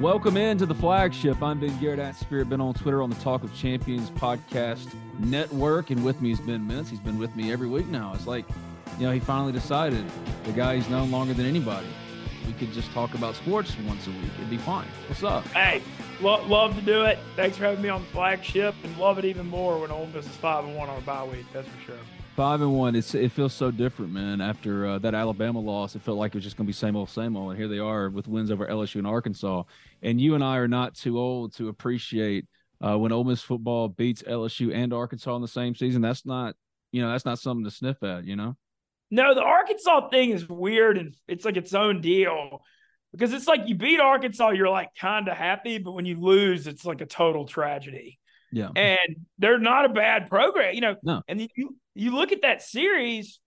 Welcome into the Flagship. I'm Ben Garrett at Spirit Ben on Twitter, on the Talk of Champions Podcast Network, and with me is Ben Mintz. He's been with me every week now. It's like, you know, he finally decided, the guy he's known longer than anybody, we could just talk about sports once a week. It'd be fine. What's up? Hey, love to do it. Thanks for having me on the Flagship, and love it even more when Ole Miss is 5-1 on a bye week. That's for sure. 5-1. It feels so different, man. After that Alabama loss, it felt like it was just going to be same old, and here they are with wins over LSU and Arkansas. And you and I are not too old to appreciate when Ole Miss football beats LSU and Arkansas in the same season. That's not, you know, that's not something to sniff at, you know? No, the Arkansas thing is weird, and it's like its own deal, because it's like you beat Arkansas, you're like kind of happy, but when you lose, it's like a total tragedy. Yeah, and they're not a bad program, you know. No. And you look at that series.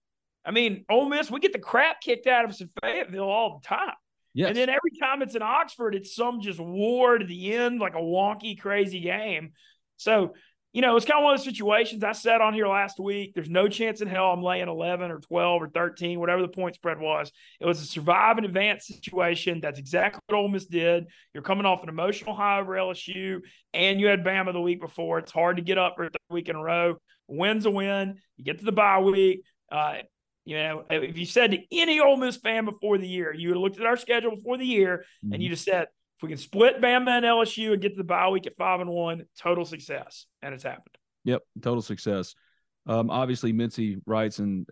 I mean, Ole Miss, we get the crap kicked out of us in Fayetteville all the time. Yes. And then every time it's in Oxford, it's some just war to the end, like a wonky, crazy game. So, you know, it's kind of one of those situations. I sat on here last week. There's no chance in hell I'm laying 11 or 12 or 13, whatever the point spread was. It was a survive and advance situation. That's exactly what Ole Miss did. You're coming off an emotional high over LSU, and you had Bama the week before. It's hard to get up for a third week in a row. Win's a win. You get to the bye week. You know, if you said to any Ole Miss fan before the year, you would have looked at our schedule before the year, and you just said, if we can split Bama and LSU and get to the bye week at 5-1, total success. And it's happened. Yep, total success. Obviously, Mincy writes and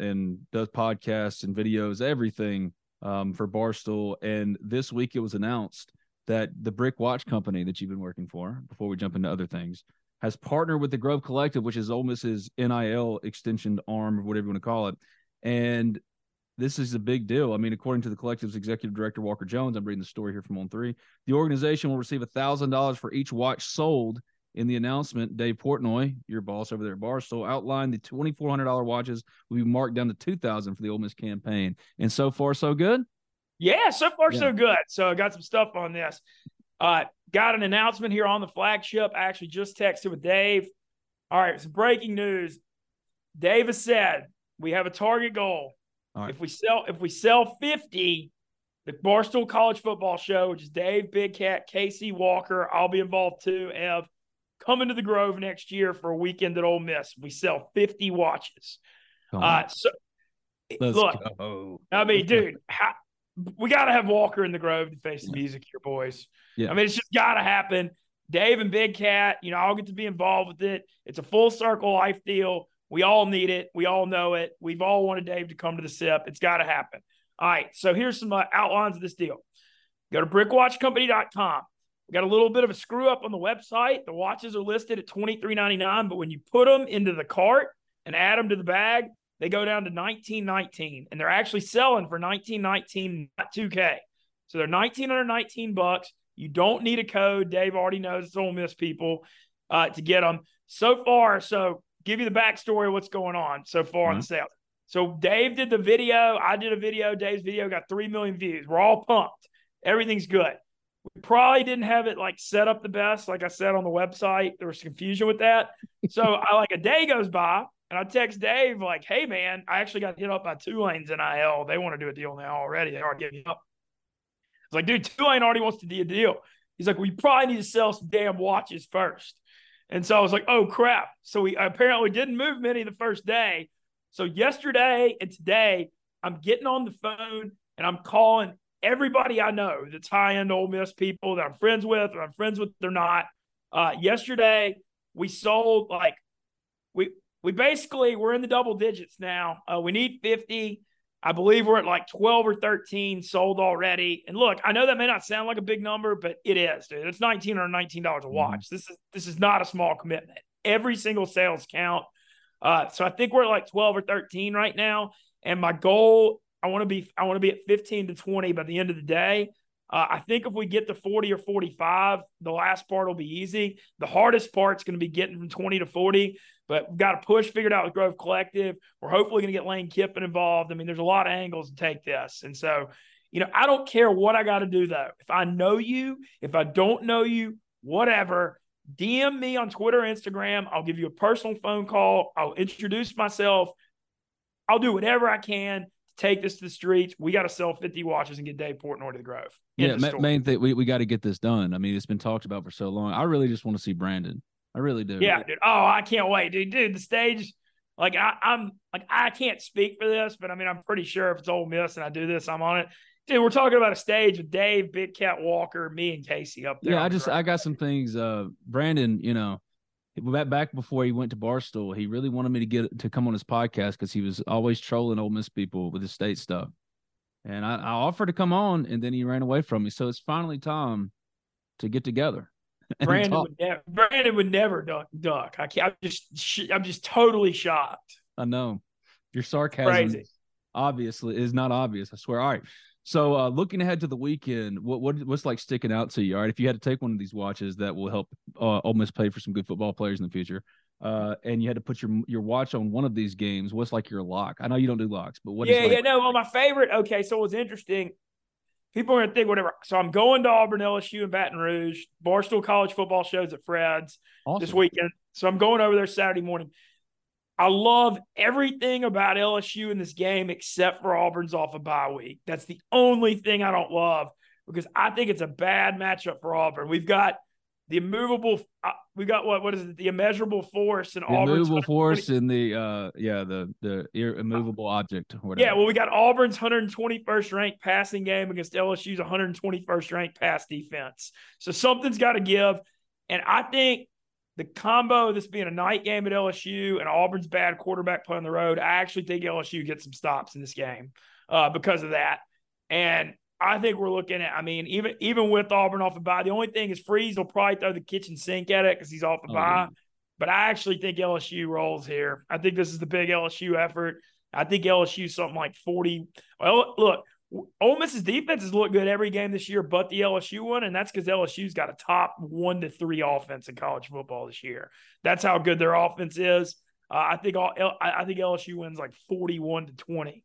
does podcasts and videos, everything for Barstool. And this week it was announced that the Brick Watch Company that you've been working for, before we jump into other things, has partnered with the Grove Collective, which is Ole Miss's NIL extension arm, or whatever you want to call it. And this is a big deal. I mean, according to the collective's executive director, Walker Jones, I'm reading the story here from On 3, the organization will receive $1,000 for each watch sold. In the announcement, Dave Portnoy, your boss over there at Barstool, outlined the $2,400 watches will be marked down to $2,000 for the Ole Miss campaign. And so far, so good? Yeah, so far, so good. So I got some stuff on this. Got an announcement here on the Flagship. I actually just texted with Dave. All right, it's breaking news. Dave has said, we have a target goal. Right. If we sell 50, the Barstool College Football Show, which is Dave, Big Cat, Casey, Walker, I'll be involved too, Ev, coming to the Grove next year for a weekend at Ole Miss. We sell 50 watches. Let's go. I mean, dude, we got to have Walker in the Grove to face the music here, boys. Yeah. I mean, it's just got to happen. Dave and Big Cat, you know, I'll get to be involved with it. It's a full circle life deal. We all need it. We all know it. We've all wanted Dave to come to the SIP. It's got to happen. All right, so here's some outlines of this deal. Go to brickwatchcompany.com. We got a little bit of a screw up on the website. The watches are listed at $23.99, but when you put them into the cart and add them to the bag, they go down to $19.19, and they're actually selling for $19.19, not $2K. So they're $1,919. You don't need a code. Dave already knows it's Ole Miss, people, to get them. So far, give you the backstory of what's going on so far on the sale. So Dave did the video. I did a video. Dave's video got 3 million views. We're all pumped. Everything's good. We probably didn't have it like set up the best. Like I said, on the website, there was confusion with that. So a day goes by and I text Dave like, hey man, I actually got hit up by Tulane's NIL. They want to do a deal now already. They are giving up. It's like, dude, Tulane already wants to do a deal. He's like, we probably need to sell some damn watches first. And so I was like, oh, crap. So we apparently didn't move many the first day. So yesterday and today, I'm getting on the phone and I'm calling everybody I know that's high-end Ole Miss people that I'm friends with or I'm friends with they're not. Yesterday, we sold like – we basically – we're in the double digits now. We need 50. I believe we're at like 12 or 13 sold already. And look, I know that may not sound like a big number, but it is, dude. It's $19 or $19 a watch. This is not a small commitment. Every single sales count. So I think we're at like 12 or 13 right now. And my goal, I want to be at 15 to 20 by the end of the day. I think if we get to 40 or 45, the last part will be easy. The hardest part's going to be getting from 20 to 40, but we've got a push figured out with Grove Collective. We're hopefully going to get Lane Kiffin involved. I mean, there's a lot of angles to take this. And so, I don't care what I got to do, though. If I know you, if I don't know you, whatever, DM me on Twitter, Instagram. I'll give you a personal phone call. I'll introduce myself. I'll do whatever I can. Take this to the streets. We got to sell 50 watches and get Dave Portnoy to the Grove. Yeah, main thing, we got to get this done. I mean, it's been talked about for so long. I really just want to see Brandon. I really do. Yeah, dude. Oh, I can't wait, dude. Dude, the stage, like I can't speak for this, but I mean, I'm pretty sure if it's Ole Miss and I do this, I'm on it. Dude, we're talking about a stage with Dave, Big Cat, Walker, me, and Casey up there. Yeah, I got some things. Brandon, back before he went to Barstool, he really wanted me to come on his podcast because he was always trolling Ole Miss people with his state stuff. And I offered to come on, and then he ran away from me. So it's finally time to get together. Brandon would never duck. I'm just totally shocked. I know. Your sarcasm Crazy. Obviously is not obvious, I swear. All right. So looking ahead to the weekend, what's like sticking out to you? All right, if you had to take one of these watches that will help Ole Miss pay for some good football players in the future, and you had to put your watch on one of these games, what's like your lock? I know you don't do locks, but what? Well, my favorite. Okay, so what's interesting? People are gonna think whatever. So I'm going to Auburn, LSU, and Baton Rouge. Barstool College Football Show's at Fred's this weekend, so I'm going over there Saturday morning. I love everything about LSU in this game except for Auburn's off a bye week. That's the only thing I don't love because I think it's a bad matchup for Auburn. We've got the immovable – we got what is it? The immeasurable force in Auburn. Immovable force in the the immovable object. Or whatever. Yeah, well, we got Auburn's 121st ranked passing game against LSU's 121st ranked pass defense. So something's got to give, and I think – the combo of this being a night game at LSU and Auburn's bad quarterback play on the road, I actually think LSU gets some stops in this game because of that. And I think we're looking at, I mean, even with Auburn off the bye, the only thing is Freeze will probably throw the kitchen sink at it because he's off the bye. But I actually think LSU rolls here. I think this is the big LSU effort. I think LSU something like 40. Well, look, Ole Miss's defense has looked good every game this year but the LSU one, and that's because LSU's got a top 1-3 offense in college football this year. That's how good their offense is. I think LSU wins like 41-20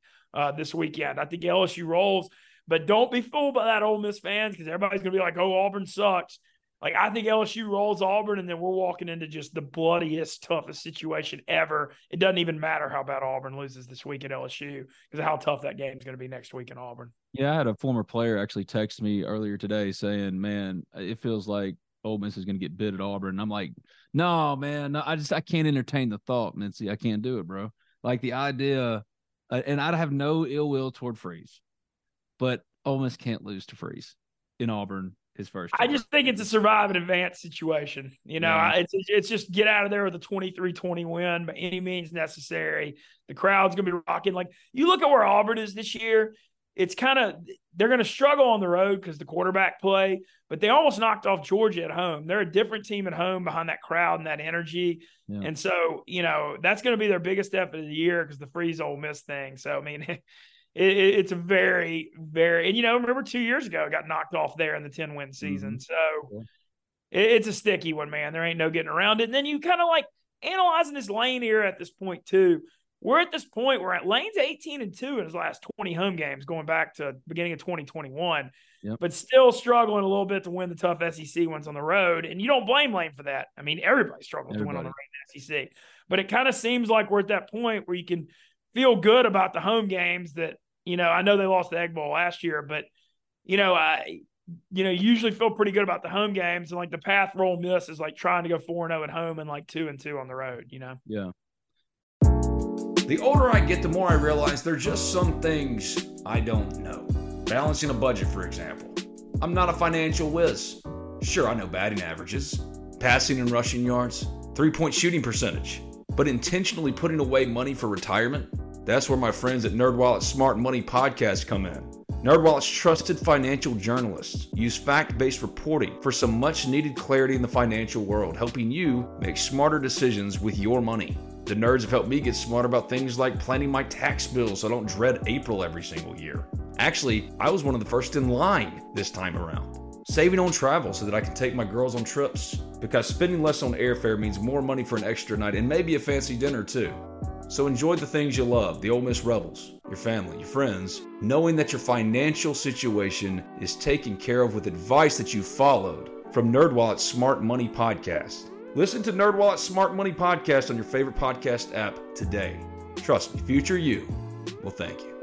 this weekend. I think LSU rolls, but don't be fooled by that, Ole Miss fans, because everybody's going to be like, oh, Auburn sucks. Like, I think LSU rolls Auburn, and then we're walking into just the bloodiest, toughest situation ever. It doesn't even matter how bad Auburn loses this week at LSU because of how tough that game is going to be next week in Auburn. Yeah, I had a former player actually text me earlier today saying, man, it feels like Ole Miss is going to get bit at Auburn. And I'm like, no, man, I can't entertain the thought, Mincy. I can't do it, bro. Like, the idea and I'd have no ill will toward Freeze, but Ole Miss can't lose to Freeze in Auburn. His first time. I just think it's a survive and advance situation. It's just get out of there with a 23-20 win by any means necessary. The crowd's going to be rocking. Like, you look at where Auburn is this year, it's kind of – they're going to struggle on the road because the quarterback play, but they almost knocked off Georgia at home. They're a different team at home behind that crowd and that energy. Yeah. And so, that's going to be their biggest effort of the year because the Freeze Ole Miss thing. So, I mean – It's a very, very – and, remember 2 years ago it got knocked off there in the 10-win season. Mm-hmm. So it's a sticky one, man. There ain't no getting around it. And then you kind of like analyzing this Lane era at this point too. We're at this point where Lane's 18-2 in his last 20 home games going back to beginning of 2021, but still struggling a little bit to win the tough SEC ones on the road. And you don't blame Lane for that. I mean, everybody struggles to win on the road in the SEC. But it kind of seems like we're at that point where you can – feel good about the home games that, I know they lost the Egg Bowl last year, but, I usually feel pretty good about the home games. And like the path for Ole Miss is like trying to go 4-0 at home and like 2-2 on the road, Yeah. The older I get, the more I realize there are just some things I don't know. Balancing a budget, for example. I'm not a financial whiz. Sure, I know batting averages, passing and rushing yards, 3-point shooting percentage, but intentionally putting away money for retirement? That's where my friends at NerdWallet's Smart Money Podcast come in. NerdWallet's trusted financial journalists use fact-based reporting for some much-needed clarity in the financial world, helping you make smarter decisions with your money. The nerds have helped me get smarter about things like planning my tax bill so I don't dread April every single year. Actually, I was one of the first in line this time around. Saving on travel so that I can take my girls on trips, because spending less on airfare means more money for an extra night and maybe a fancy dinner too. So enjoy the things you love, the Ole Miss Rebels, your family, your friends, knowing that your financial situation is taken care of with advice that you followed from NerdWallet's Smart Money Podcast. Listen to NerdWallet's Smart Money Podcast on your favorite podcast app today. Trust me, future you will thank you.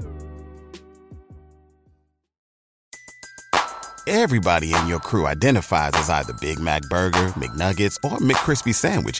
Everybody in your crew identifies as either Big Mac Burger, McNuggets, or McCrispy Sandwich.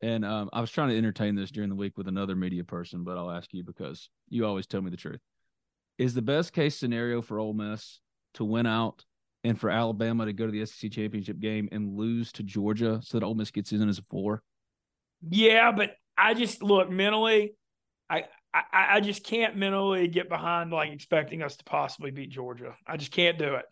And I was trying to entertain this during the week with another media person, but I'll ask you because you always tell me the truth. Is the best case scenario for Ole Miss to win out and for Alabama to go to the SEC championship game and lose to Georgia so that Ole Miss gets in as a 4? Yeah, but I just look mentally. I just can't mentally get behind like expecting us to possibly beat Georgia. I just can't do it.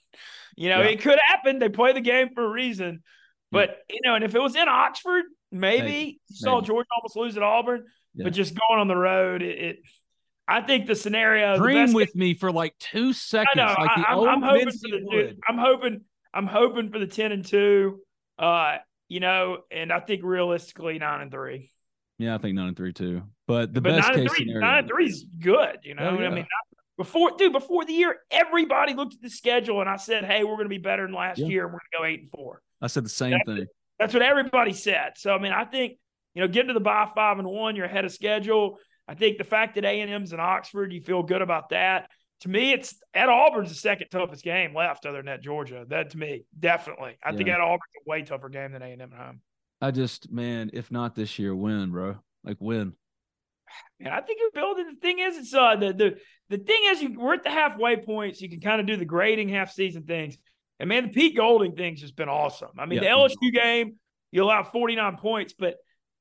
You know, It could happen. They play the game for a reason, but you know, and if it was in Oxford. Maybe you saw Georgia almost lose at Auburn, but just going on the road, I think the scenario. Dream with me for like 2 seconds. I know. Like I'm hoping for the 10-2. You know, and I think realistically 9-3. Yeah, I think 9-3 too. But the best case scenario, 9-3 is good. You know, I mean, before the year, everybody looked at the schedule and I said, "Hey, we're going to be better than last year, and we're going to go 8-4." I said the same thing. That's what everybody said. So, I mean, I think, you know, getting to the bye 5-1, you're ahead of schedule. I think the fact that A&M's in Oxford, you feel good about that. To me, it's at Auburn's the second toughest game left other than at Georgia. That to me, definitely. I think at Auburn's a way tougher game than A&M at home. I just, man, if not this year, win, bro. Like, win. Man, I think you're building. The thing is, it's the thing is, we're at the halfway point, so you can kind of do the grading half-season things. And, man, the Pete Golding thing's just been awesome. I mean, the LSU game, you allow 49 points, but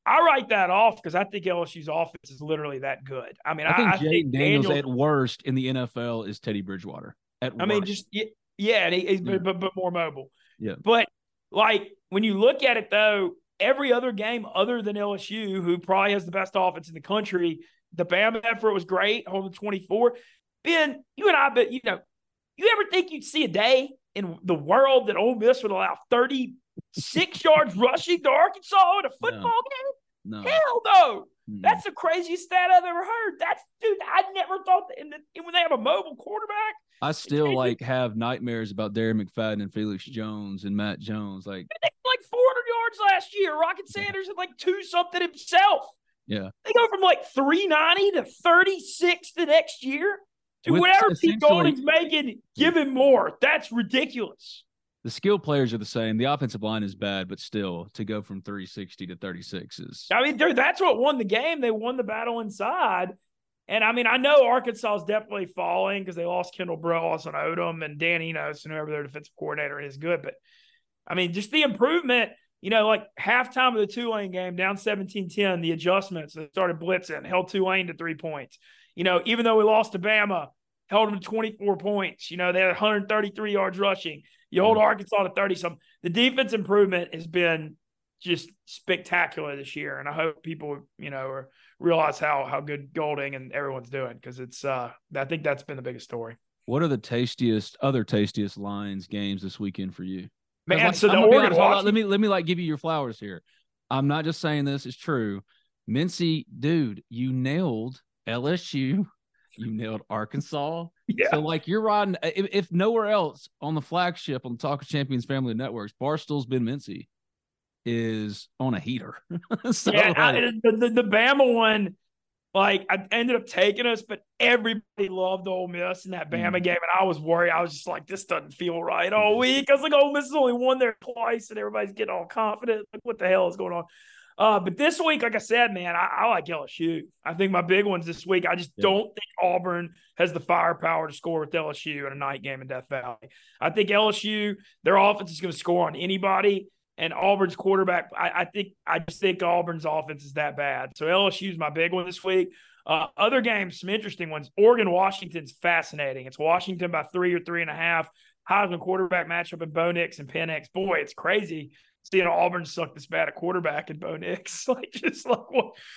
I write that off because I think LSU's offense is literally that good. I mean, I think Jayden Daniels at worst in the NFL is Teddy Bridgewater. But more mobile. Yeah. But, like, when you look at it, though, every other game other than LSU, who probably has the best offense in the country, the Bama effort was great, holding 24. Ben, you and I, but, you know, you ever think you'd see a day in the world that Ole Miss would allow 36 yards rushing to Arkansas in a football game? No. Hell no. Mm. That's the craziest stat I've ever heard. That's, dude, I never thought that. And when they have a mobile quarterback. I still, have nightmares about Darren McFadden and Felix Jones and Matt Jones. Like, they had like 400 yards last year. Rocket Sanders had like 2-something himself. Yeah. They go from like 390 to 36 the next year. Dude, whatever Pete Golding's making, give him more. That's ridiculous. The skilled players are the same. The offensive line is bad, but still, to go from 360 to 36 is. I mean, dude, that's what won the game. They won the battle inside. And, I mean, I know Arkansas is definitely falling because they lost Kendall Bross and Odom and Dan Enos and whoever their defensive coordinator is good. But, I mean, just the improvement, you know, like halftime of the Tulane game, down 17-10, the adjustments, they started blitzing, held Tulane to 3 points. You know, even though we lost to Bama, held them to 24 points. You know, they had 133 yards rushing. You hold Arkansas to 30-something. The defense improvement has been just spectacular this year, and I hope people, you know, realize how good Golding and everyone's doing because it's I think that's been the biggest story. What are the other tastiest Lions games this weekend for you? Man, so the Oregon. Let me give you your flowers here. I'm not just saying this; it's true. Mincy, dude, you nailed LSU, you nailed Arkansas. Yeah. So, like, you're riding, if nowhere else, on the flagship on the Talk of Champions Family Networks, Barstool's Ben Mintz is on a heater. So, yeah, the Bama one, Like, I ended up taking us, but everybody loved Ole Miss in that Bama game, and I was worried. I was just like, this doesn't feel right all week. I was like, Ole Miss has only won there twice, and everybody's getting all confident. Like, what the hell is going on? But this week, like I said, man, I like LSU. I think my big ones this week, I just don't think Auburn has the firepower to score with LSU in a night game in Death Valley. I think LSU, their offense is going to score on anybody. And Auburn's quarterback, I just think Auburn's offense is that bad. So LSU's my big one this week. Other games, some interesting ones. Oregon, Washington's fascinating. It's Washington by 3 or 3.5. Heisman quarterback matchup in Bo Nix and Penix. Boy, it's crazy seeing Auburn suck this bad at quarterback in Bo Nix. Or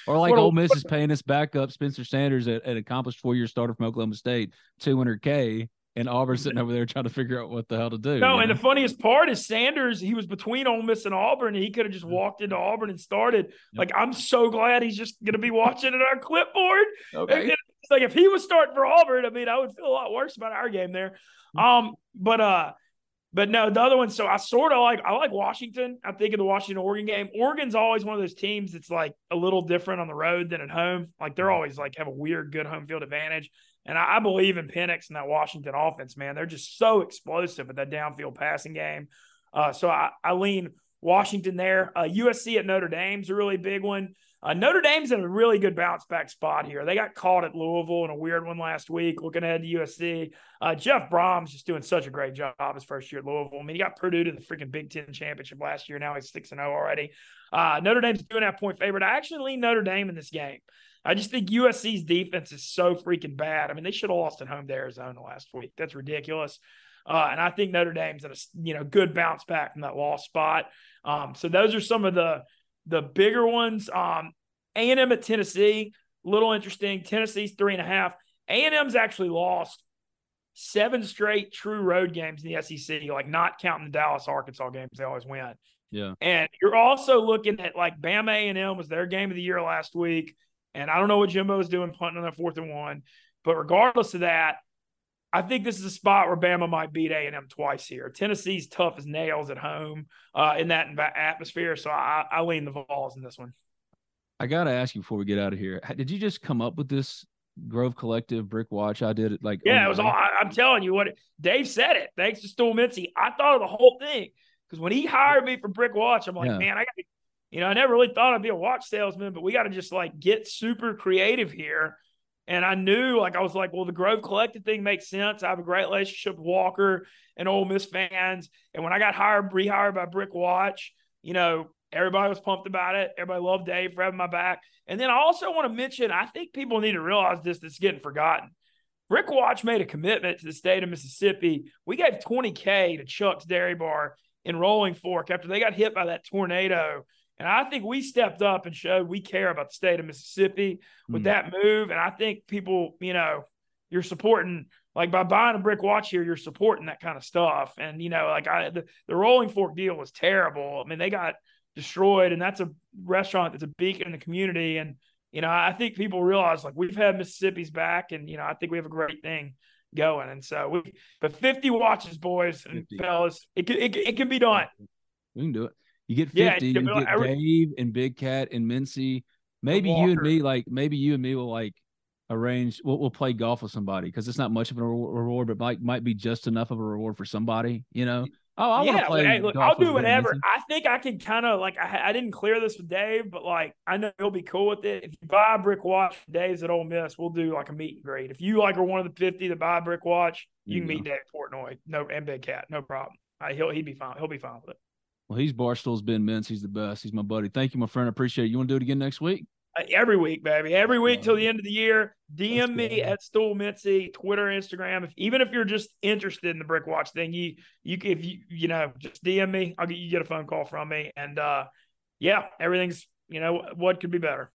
Ole Miss is paying this backup Spencer Sanders, an accomplished 4-year starter from Oklahoma State, $200K. And Auburn's sitting over there trying to figure out what the hell to do. No, and the funniest part is Sanders, he was between Ole Miss and Auburn, and he could have just walked into Auburn and started. Yep. Like, I'm so glad he's just going to be watching at our clipboard. Okay. And it's like, if he was starting for Auburn, I mean, I would feel a lot worse about our game there. But no, the other one, so I like Washington. I think of the Washington-Oregon game. Oregon's always one of those teams that's, like, a little different on the road than at home. Like, they're always, like, have a weird good home field advantage. And I believe in Penix and that Washington offense, man. They're just so explosive at that downfield passing game. So I lean Washington there. USC at Notre Dame's a really big one. Notre Dame's in a really good bounce-back spot here. They got caught at Louisville in a weird one last week, looking ahead to USC. Jeff Brahms just doing such a great job his first year at Louisville. I mean, he got Purdue to the freaking Big Ten championship last year. Now he's 6-0 already. Notre Dame's 2.5-point favorite. I actually lean Notre Dame in this game. I just think USC's defense is so freaking bad. I mean, they should have lost at home to Arizona last week. That's ridiculous. And I think Notre Dame's at a good bounce back from that loss spot. So those are some of the bigger ones. A&M at Tennessee, little interesting. Tennessee's 3.5. A&M's actually lost 7 straight true road games in the SEC, like not counting the Dallas-Arkansas games. They always win. Yeah. And you're also looking at like Bama A&M was their game of the year last week. And I don't know what Jimbo is doing punting on that 4th and 1. But regardless of that, I think this is a spot where Bama might beat A&M twice here. Tennessee's tough as nails at home in that atmosphere. So I lean the Vols in this one. I got to ask you before we get out of here, did you just come up with this Grove Collective Brick Watch? I did it like – yeah, it was all – I'm telling you what – Dave said it. Thanks to Stool Mincy. I thought of the whole thing because when he hired me for Brick Watch, I'm like, man, I got to – I never really thought I'd be a watch salesman, but we got to just, like, get super creative here. And I knew, like, I was like, well, the Grove Collective thing makes sense. I have a great relationship with Walker and Ole Miss fans. And when I got rehired by Brick Watch, everybody was pumped about it. Everybody loved Dave for having my back. And then I also want to mention, I think people need to realize this that's getting forgotten. Brick Watch made a commitment to the state of Mississippi. We gave $20K to Chuck's Dairy Bar in Rolling Fork after they got hit by that tornado. And I think we stepped up and showed we care about the state of Mississippi with that move. And I think people, you're supporting, like by buying a Brick Watch here, you're supporting that kind of stuff. And, the Rolling Fork deal was terrible. I mean, they got destroyed, and that's a restaurant that's a beacon in the community. And, I think people realize, like, we've had Mississippi's back, and, I think we have a great thing going. And so, 50 watches, boys and 50. Fellas, it can be done. We can do it. You get 50, you get Dave and Big Cat and Mincy. Maybe you and me will like arrange. We'll play golf with somebody because it's not much of a reward, but might be just enough of a reward for somebody. Want to play. Hey, look, I'll do whatever. I think I can kind of like. I didn't clear this with Dave, but like I know he'll be cool with it. If you buy a Brick Watch, Dave's at Ole Miss, we'll do like a meet and greet. If you like are one of the 50 that buy a Brick Watch, you can meet Dave Portnoy, and Big Cat, no problem. He'll be fine. He'll be fine with it. Well, he's Barstool's Ben Mintz. He's the best. He's my buddy. Thank you, my friend. I appreciate it. You want to do it again next week? Every week, baby. Every week till the end of the year. DM me at Stool Mincy, Twitter, Instagram. Even if you're just interested in the Brick Watch thing, you just DM me. I'll get a phone call from me. And everything's what could be better.